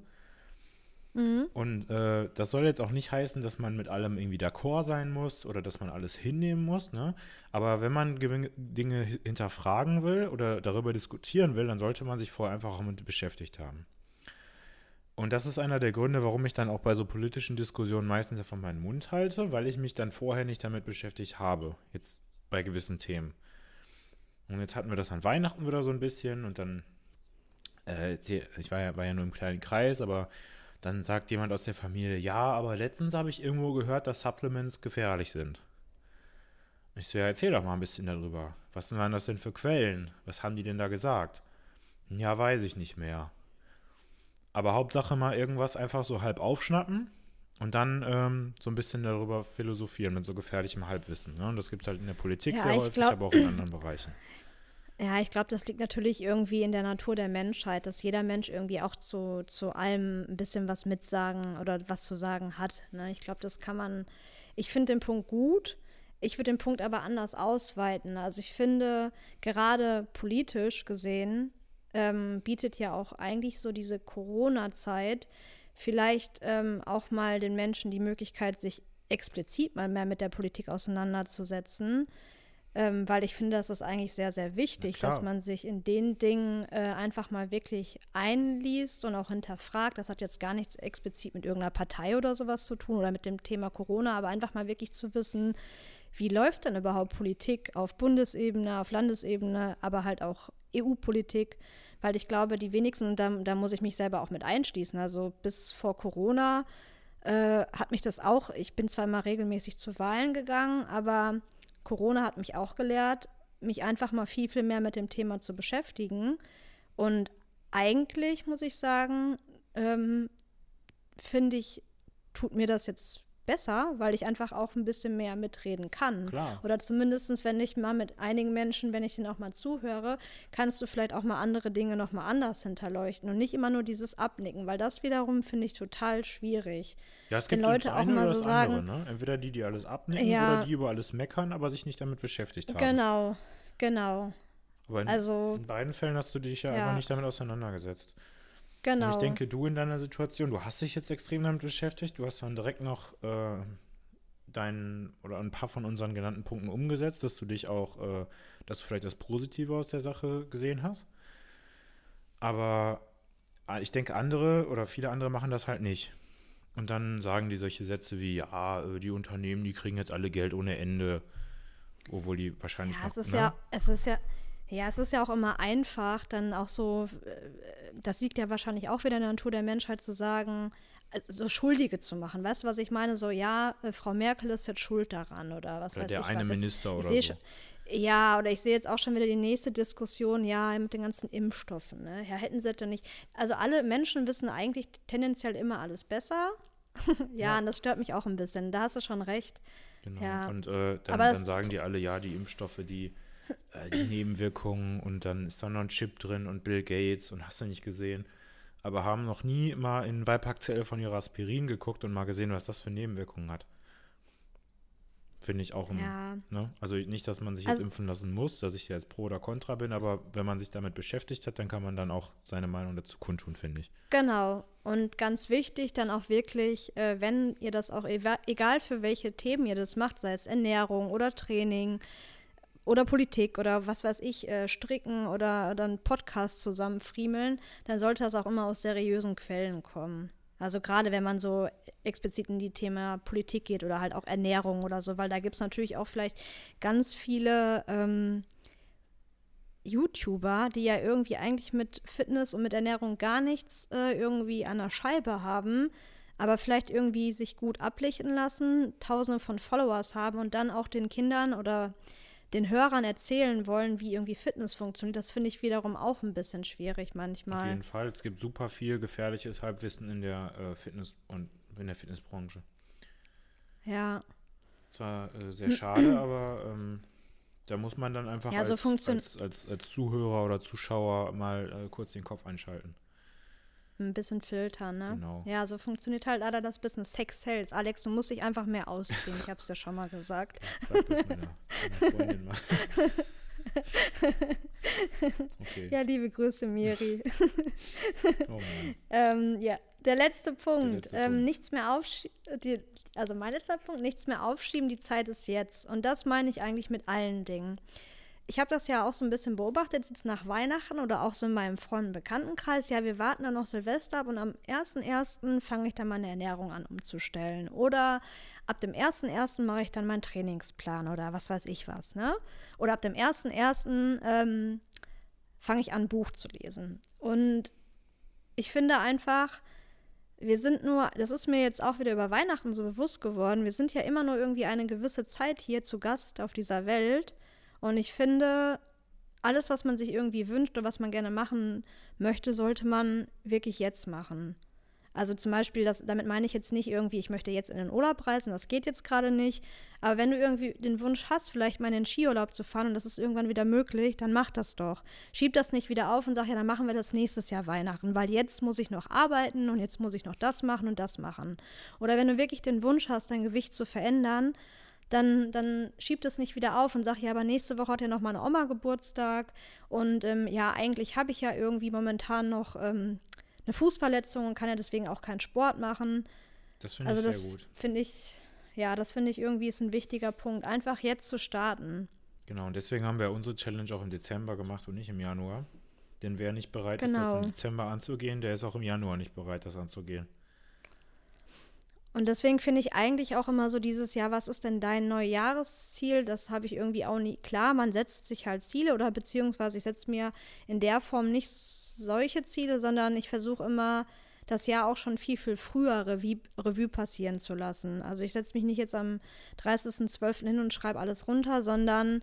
Mhm. Und das soll jetzt auch nicht heißen, dass man mit allem irgendwie d'accord sein muss oder dass man alles hinnehmen muss, ne? Aber wenn man Dinge hinterfragen will oder darüber diskutieren will, dann sollte man sich vorher einfach auch mit beschäftigt haben. Und das ist einer der Gründe, warum ich dann auch bei so politischen Diskussionen meistens davon meinen Mund halte, weil ich mich dann vorher nicht damit beschäftigt habe. Jetzt bei gewissen Themen. Und jetzt hatten wir das an Weihnachten wieder so ein bisschen und dann, ich war ja nur im kleinen Kreis, aber dann sagt jemand aus der Familie, ja, aber letztens habe ich irgendwo gehört, dass Supplements gefährlich sind. Und ich so, ja, erzähl doch mal ein bisschen darüber. Was waren das denn für Quellen? Was haben die denn da gesagt? Ja, weiß ich nicht mehr. Aber Hauptsache mal irgendwas einfach so halb aufschnappen. Und dann so ein bisschen darüber philosophieren mit so gefährlichem Halbwissen. Ne? Und das gibt es halt in der Politik sehr häufig, aber auch in anderen Bereichen. Ja, ich glaube, das liegt natürlich irgendwie in der Natur der Menschheit, dass jeder Mensch irgendwie auch zu allem ein bisschen was mitsagen oder was zu sagen hat. Ne? Ich glaube, das kann man, ich finde den Punkt gut, ich würde den Punkt aber anders ausweiten. Also ich finde, gerade politisch gesehen, bietet ja auch eigentlich so diese Corona-Zeit vielleicht auch mal den Menschen die Möglichkeit, sich explizit mal mehr mit der Politik auseinanderzusetzen. Weil ich finde, das ist eigentlich sehr, sehr wichtig, dass man sich in den Dingen einfach mal wirklich einliest und auch hinterfragt. Das hat jetzt gar nichts explizit mit irgendeiner Partei oder sowas zu tun oder mit dem Thema Corona, aber einfach mal wirklich zu wissen, wie läuft denn überhaupt Politik auf Bundesebene, auf Landesebene, aber halt auch EU-Politik, weil ich glaube, die wenigsten, und da muss ich mich selber auch mit einschließen, also bis vor Corona hat mich das auch, ich bin zwar immer regelmäßig zu Wahlen gegangen, aber Corona hat mich auch gelehrt, mich einfach mal viel, viel mehr mit dem Thema zu beschäftigen. Und eigentlich, muss ich sagen, finde ich, tut mir das jetzt besser, weil ich einfach auch ein bisschen mehr mitreden kann. Klar. Oder zumindest, wenn ich mal mit einigen Menschen, wenn ich denen auch mal zuhöre, kannst du vielleicht auch mal andere Dinge noch mal anders hinterleuchten und nicht immer nur dieses Abnicken, weil das wiederum finde ich total schwierig. Ja, es gibt Leute auch mal so sagen, andere, ne? Entweder die alles abnicken ja, oder die über alles meckern, aber sich nicht damit beschäftigt haben. Genau. Aber in beiden Fällen hast du dich ja einfach nicht damit auseinandergesetzt. Genau. Und ich denke, du in deiner Situation, du hast dich jetzt extrem damit beschäftigt, du hast dann direkt noch ein paar von unseren genannten Punkten umgesetzt, dass du dich auch, dass du vielleicht das Positive aus der Sache gesehen hast. Aber ich denke, viele andere machen das halt nicht. Und dann sagen die solche Sätze wie, ja, die Unternehmen, die kriegen jetzt alle Geld ohne Ende, obwohl die wahrscheinlich noch… Ja, es ist ja auch immer einfach, dann auch so, das liegt ja wahrscheinlich auch wieder in der Natur der Menschheit zu sagen, so Schuldige zu machen, weißt du, was ich meine? So, ja, Frau Merkel ist jetzt schuld daran oder was oder weiß ich. Oder der eine Minister jetzt, oder so. Ja, oder ich sehe jetzt auch schon wieder die nächste Diskussion, ja, mit den ganzen Impfstoffen, ne? Ja, hätten sie das nicht. Also alle Menschen wissen eigentlich tendenziell immer alles besser. Ja, und das stört mich auch ein bisschen, da hast du schon recht. Genau, ja. Und dann sagen die alle, ja, die Impfstoffe, die Nebenwirkungen und dann ist da noch ein Chip drin und Bill Gates und hast du nicht gesehen, aber haben noch nie mal in den Beipackzettel von ihrer Aspirin geguckt und mal gesehen, was das für Nebenwirkungen hat. Finde ich auch. Ja. Ne? Also nicht, dass man sich jetzt impfen lassen muss, dass ich jetzt pro oder contra bin, aber wenn man sich damit beschäftigt hat, dann kann man dann auch seine Meinung dazu kundtun, finde ich. Genau. Und ganz wichtig dann auch wirklich, wenn ihr das auch, egal für welche Themen ihr das macht, sei es Ernährung oder Training, oder Politik oder was weiß ich, stricken oder einen Podcast zusammenfriemeln, dann sollte das auch immer aus seriösen Quellen kommen. Also gerade wenn man so explizit in die Thema Politik geht oder halt auch Ernährung oder so, weil da gibt es natürlich auch vielleicht ganz viele YouTuber, die ja irgendwie eigentlich mit Fitness und mit Ernährung gar nichts irgendwie an der Scheibe haben, aber vielleicht irgendwie sich gut ablichten lassen, Tausende von Followers haben und dann auch den Kindern oder den Hörern erzählen wollen, wie irgendwie Fitness funktioniert, das finde ich wiederum auch ein bisschen schwierig manchmal. Auf jeden Fall, es gibt super viel gefährliches Halbwissen in der Fitness- und in der Fitnessbranche. Ja. Zwar sehr schade, aber da muss man dann einfach ja, als Zuhörer oder Zuschauer mal kurz den Kopf einschalten. Ein bisschen filtern, ne? Genau. Ja, so funktioniert halt leider das Business. Sex sells. Alex, du musst dich einfach mehr ausziehen. Ich hab's dir schon mal gesagt. Sag das meiner Freundin mal. Okay. Ja, liebe Grüße, Miri. Oh Mann. Ja, der letzte Punkt. Nichts mehr aufschieben. Also mein letzter Punkt, nichts mehr aufschieben, die Zeit ist jetzt. Und das meine ich eigentlich mit allen Dingen. Ich habe das ja auch so ein bisschen beobachtet, jetzt nach Weihnachten oder auch so in meinem Freundenbekanntenkreis. Ja, wir warten dann noch Silvester ab und am 1.1. fange ich dann meine Ernährung an umzustellen. Oder ab dem 1.1. mache ich dann meinen Trainingsplan oder was weiß ich was, ne? Oder ab dem 1.1. Fange ich an, ein Buch zu lesen. Und ich finde einfach, das ist mir jetzt auch wieder über Weihnachten so bewusst geworden, wir sind ja immer nur irgendwie eine gewisse Zeit hier zu Gast auf dieser Welt. Und ich finde, alles, was man sich irgendwie wünscht oder was man gerne machen möchte, sollte man wirklich jetzt machen. Also zum Beispiel, damit meine ich jetzt nicht irgendwie, ich möchte jetzt in den Urlaub reisen, das geht jetzt gerade nicht. Aber wenn du irgendwie den Wunsch hast, vielleicht mal in den Skiurlaub zu fahren und das ist irgendwann wieder möglich, dann mach das doch. Schieb das nicht wieder auf und sag, ja, dann machen wir das nächstes Jahr Weihnachten, weil jetzt muss ich noch arbeiten und jetzt muss ich noch das machen und das machen. Oder wenn du wirklich den Wunsch hast, dein Gewicht zu verändern, dann schieb das nicht wieder auf und sag, ja, aber nächste Woche hat ja noch meine Oma Geburtstag und ja, eigentlich habe ich ja irgendwie momentan noch eine Fußverletzung und kann ja deswegen auch keinen Sport machen. Das finde ich also sehr gut. Das finde ich irgendwie ist ein wichtiger Punkt, einfach jetzt zu starten. Genau, und deswegen haben wir unsere Challenge auch im Dezember gemacht und nicht im Januar. Denn wer nicht bereit ist, das im Dezember anzugehen, der ist auch im Januar nicht bereit, das anzugehen. Und deswegen finde ich eigentlich auch immer so dieses Jahr, was ist denn dein Neujahresziel? Das habe ich irgendwie auch nie. Klar, man setzt sich halt Ziele oder beziehungsweise ich setze mir in der Form nicht solche Ziele, sondern ich versuche immer, das Jahr auch schon viel, viel früher Revue passieren zu lassen. Also ich setze mich nicht jetzt am 30.12. hin und schreibe alles runter, sondern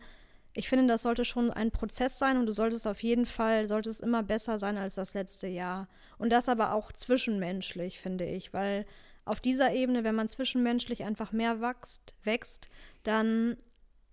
ich finde, das sollte schon ein Prozess sein und du solltest auf jeden Fall, solltest immer besser sein als das letzte Jahr. Und das aber auch zwischenmenschlich, finde ich, weil auf dieser Ebene, wenn man zwischenmenschlich einfach mehr wächst, dann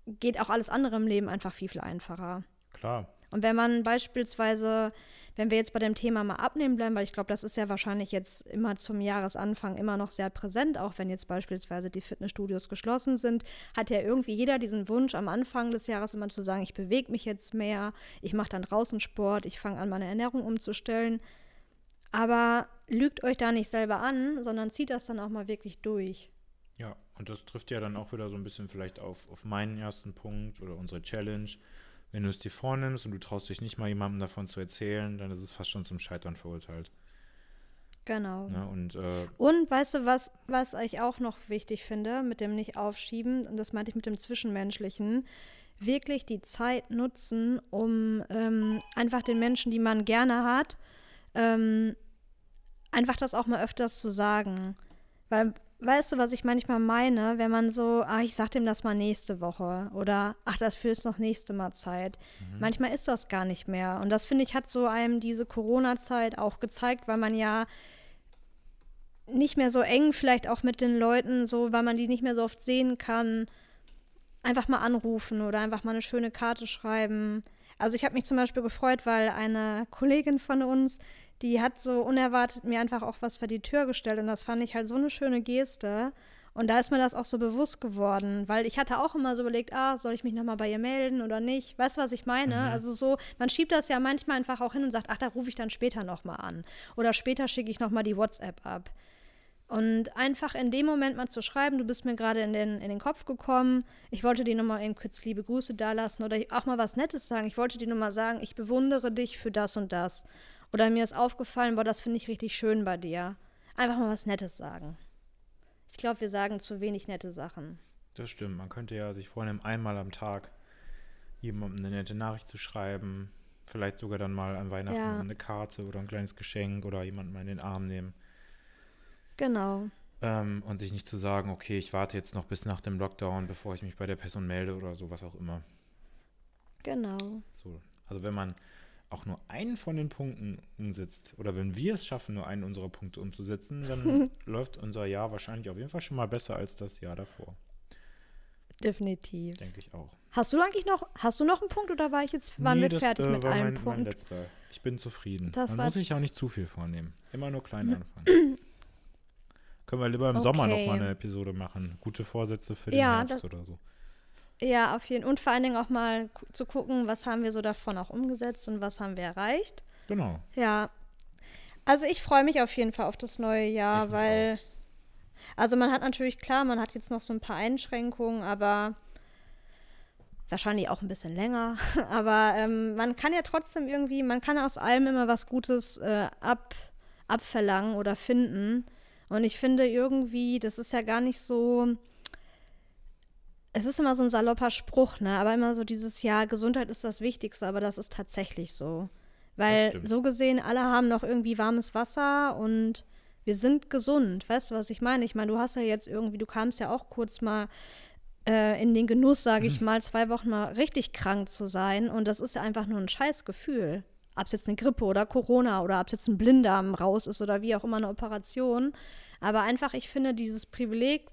geht auch alles andere im Leben einfach viel, viel einfacher. Klar. Und wenn man beispielsweise, wenn wir jetzt bei dem Thema mal abnehmen bleiben, weil ich glaube, das ist ja wahrscheinlich jetzt immer zum Jahresanfang immer noch sehr präsent, auch wenn jetzt beispielsweise die Fitnessstudios geschlossen sind, hat ja irgendwie jeder diesen Wunsch am Anfang des Jahres immer zu sagen, ich bewege mich jetzt mehr, ich mache dann draußen Sport, ich fange an, meine Ernährung umzustellen. Aber lügt euch da nicht selber an, sondern zieht das dann auch mal wirklich durch. Ja, und das trifft ja dann auch wieder so ein bisschen vielleicht auf meinen ersten Punkt oder unsere Challenge. Wenn du es dir vornimmst und du traust dich nicht mal jemandem davon zu erzählen, dann ist es fast schon zum Scheitern verurteilt. Genau. Ja, und weißt du, was ich auch noch wichtig finde mit dem Nicht-Aufschieben, und das meinte ich mit dem Zwischenmenschlichen, wirklich die Zeit nutzen, um einfach den Menschen, die man gerne hat, einfach das auch mal öfters zu sagen. Weil, weißt du, was ich manchmal meine, wenn man so, ich sag dem das mal nächste Woche oder dafür ist noch nächste Mal Zeit. Mhm. Manchmal ist das gar nicht mehr. Und das, finde ich, hat so einem diese Corona-Zeit auch gezeigt, weil man ja nicht mehr so eng vielleicht auch mit den Leuten, so, weil man die nicht mehr so oft sehen kann, einfach mal anrufen oder einfach mal eine schöne Karte schreiben. Also ich habe mich zum Beispiel gefreut, weil eine Kollegin von uns, die hat so unerwartet mir einfach auch was vor die Tür gestellt und das fand ich halt so eine schöne Geste und da ist mir das auch so bewusst geworden, weil ich hatte auch immer so überlegt, soll ich mich nochmal bei ihr melden oder nicht, weißt du, was ich meine? Mhm. Also so, man schiebt das ja manchmal einfach auch hin und sagt, da rufe ich dann später nochmal an oder später schicke ich nochmal die WhatsApp ab und einfach in dem Moment mal zu schreiben, du bist mir gerade in den Kopf gekommen, ich wollte dir nochmal eben kurz liebe Grüße dalassen oder auch mal was Nettes sagen, ich wollte dir nochmal sagen, ich bewundere dich für das und das. Oder mir ist aufgefallen, das finde ich richtig schön bei dir. Einfach mal was Nettes sagen. Ich glaube, wir sagen zu wenig nette Sachen. Das stimmt. Man könnte ja sich vornehmen, einmal am Tag jemandem eine nette Nachricht zu schreiben. Vielleicht sogar dann mal an Weihnachten eine Karte oder ein kleines Geschenk oder jemanden mal in den Arm nehmen. Genau. Und sich nicht zu sagen, okay, ich warte jetzt noch bis nach dem Lockdown, bevor ich mich bei der Person melde oder so, was auch immer. Genau. So. Also wenn man auch nur einen von den Punkten umsetzt oder wenn wir es schaffen, nur einen unserer Punkte umzusetzen, dann läuft unser Jahr wahrscheinlich auf jeden Fall schon mal besser als das Jahr davor. Definitiv. Denke ich auch. Hast du noch einen Punkt oder war ich jetzt fertig mit einem Punkt? Mein letzter. Ich bin zufrieden. Man muss sich auch nicht zu viel vornehmen. Immer nur klein anfangen. Können wir lieber im Sommer noch mal eine Episode machen. Gute Vorsätze für den Herbst oder so. Ja, auf jeden Fall. Und vor allen Dingen auch mal zu gucken, was haben wir so davon auch umgesetzt und was haben wir erreicht. Genau. Ja. Also ich freue mich auf jeden Fall auf das neue Jahr, also man hat natürlich, klar, man hat jetzt noch so ein paar Einschränkungen, aber wahrscheinlich auch ein bisschen länger. Aber man kann ja trotzdem irgendwie, man kann aus allem immer was Gutes abverlangen oder finden. Und ich finde irgendwie, das ist ja gar nicht so. Es ist immer so ein salopper Spruch, ne? Aber immer so dieses, ja, Gesundheit ist das Wichtigste, aber das ist tatsächlich so. Weil so gesehen, alle haben noch irgendwie warmes Wasser und wir sind gesund. Weißt du, was ich meine? Ich meine, du hast ja jetzt irgendwie, du kamst ja auch kurz mal in den Genuss, sage ich mal, 2 Wochen mal richtig krank zu sein. Und das ist ja einfach nur ein Scheißgefühl. ob es jetzt eine Grippe oder Corona oder ob es jetzt ein Blinddarm raus ist oder wie auch immer eine Operation. Aber einfach, ich finde, dieses Privileg,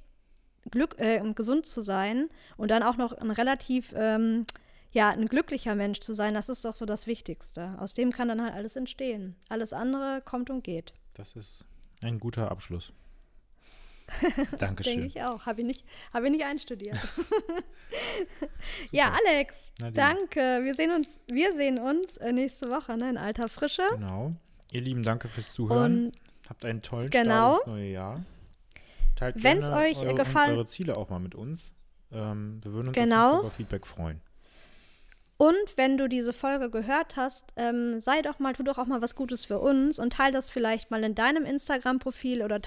gesund zu sein und dann auch noch ein relativ, ein glücklicher Mensch zu sein, das ist doch so das Wichtigste. Aus dem kann dann halt alles entstehen. Alles andere kommt und geht. Das ist ein guter Abschluss. Dankeschön. Denke ich auch. Habe ich nicht einstudiert. Ja, Alex, Nadine, danke. Wir sehen uns nächste Woche, ne, in alter Frische. Genau. Ihr Lieben, danke fürs Zuhören. Und habt einen tollen Start ins neue Jahr. Teilt wenn's gerne euch eure Ziele auch mal mit uns. Wir würden uns auf über Feedback freuen. Und wenn du diese Folge gehört hast, tu doch auch mal was Gutes für uns und teil das vielleicht mal in deinem Instagram-Profil oder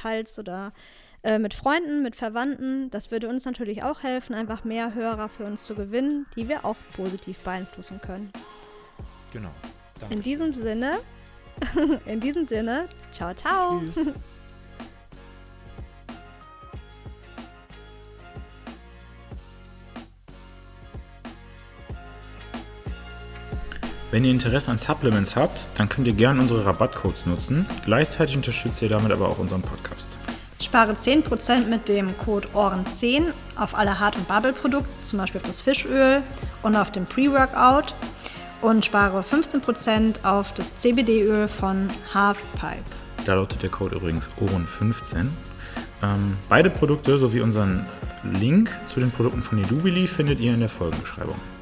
mit Freunden, mit Verwandten. Das würde uns natürlich auch helfen, einfach mehr Hörer für uns zu gewinnen, die wir auch positiv beeinflussen können. Genau. Danke. In diesem Sinne, ciao, ciao. Tschüss. Wenn ihr Interesse an Supplements habt, dann könnt ihr gerne unsere Rabattcodes nutzen. Gleichzeitig unterstützt ihr damit aber auch unseren Podcast. Spare 10% mit dem Code OHREN10 auf alle Hart- und Bubble-Produkte, zum Beispiel auf das Fischöl und auf den Pre-Workout, und spare 15% auf das CBD-Öl von Halfpipe. Da lautet der Code übrigens OHREN15. Beide Produkte sowie unseren Link zu den Produkten von Idubili findet ihr in der Folgenbeschreibung.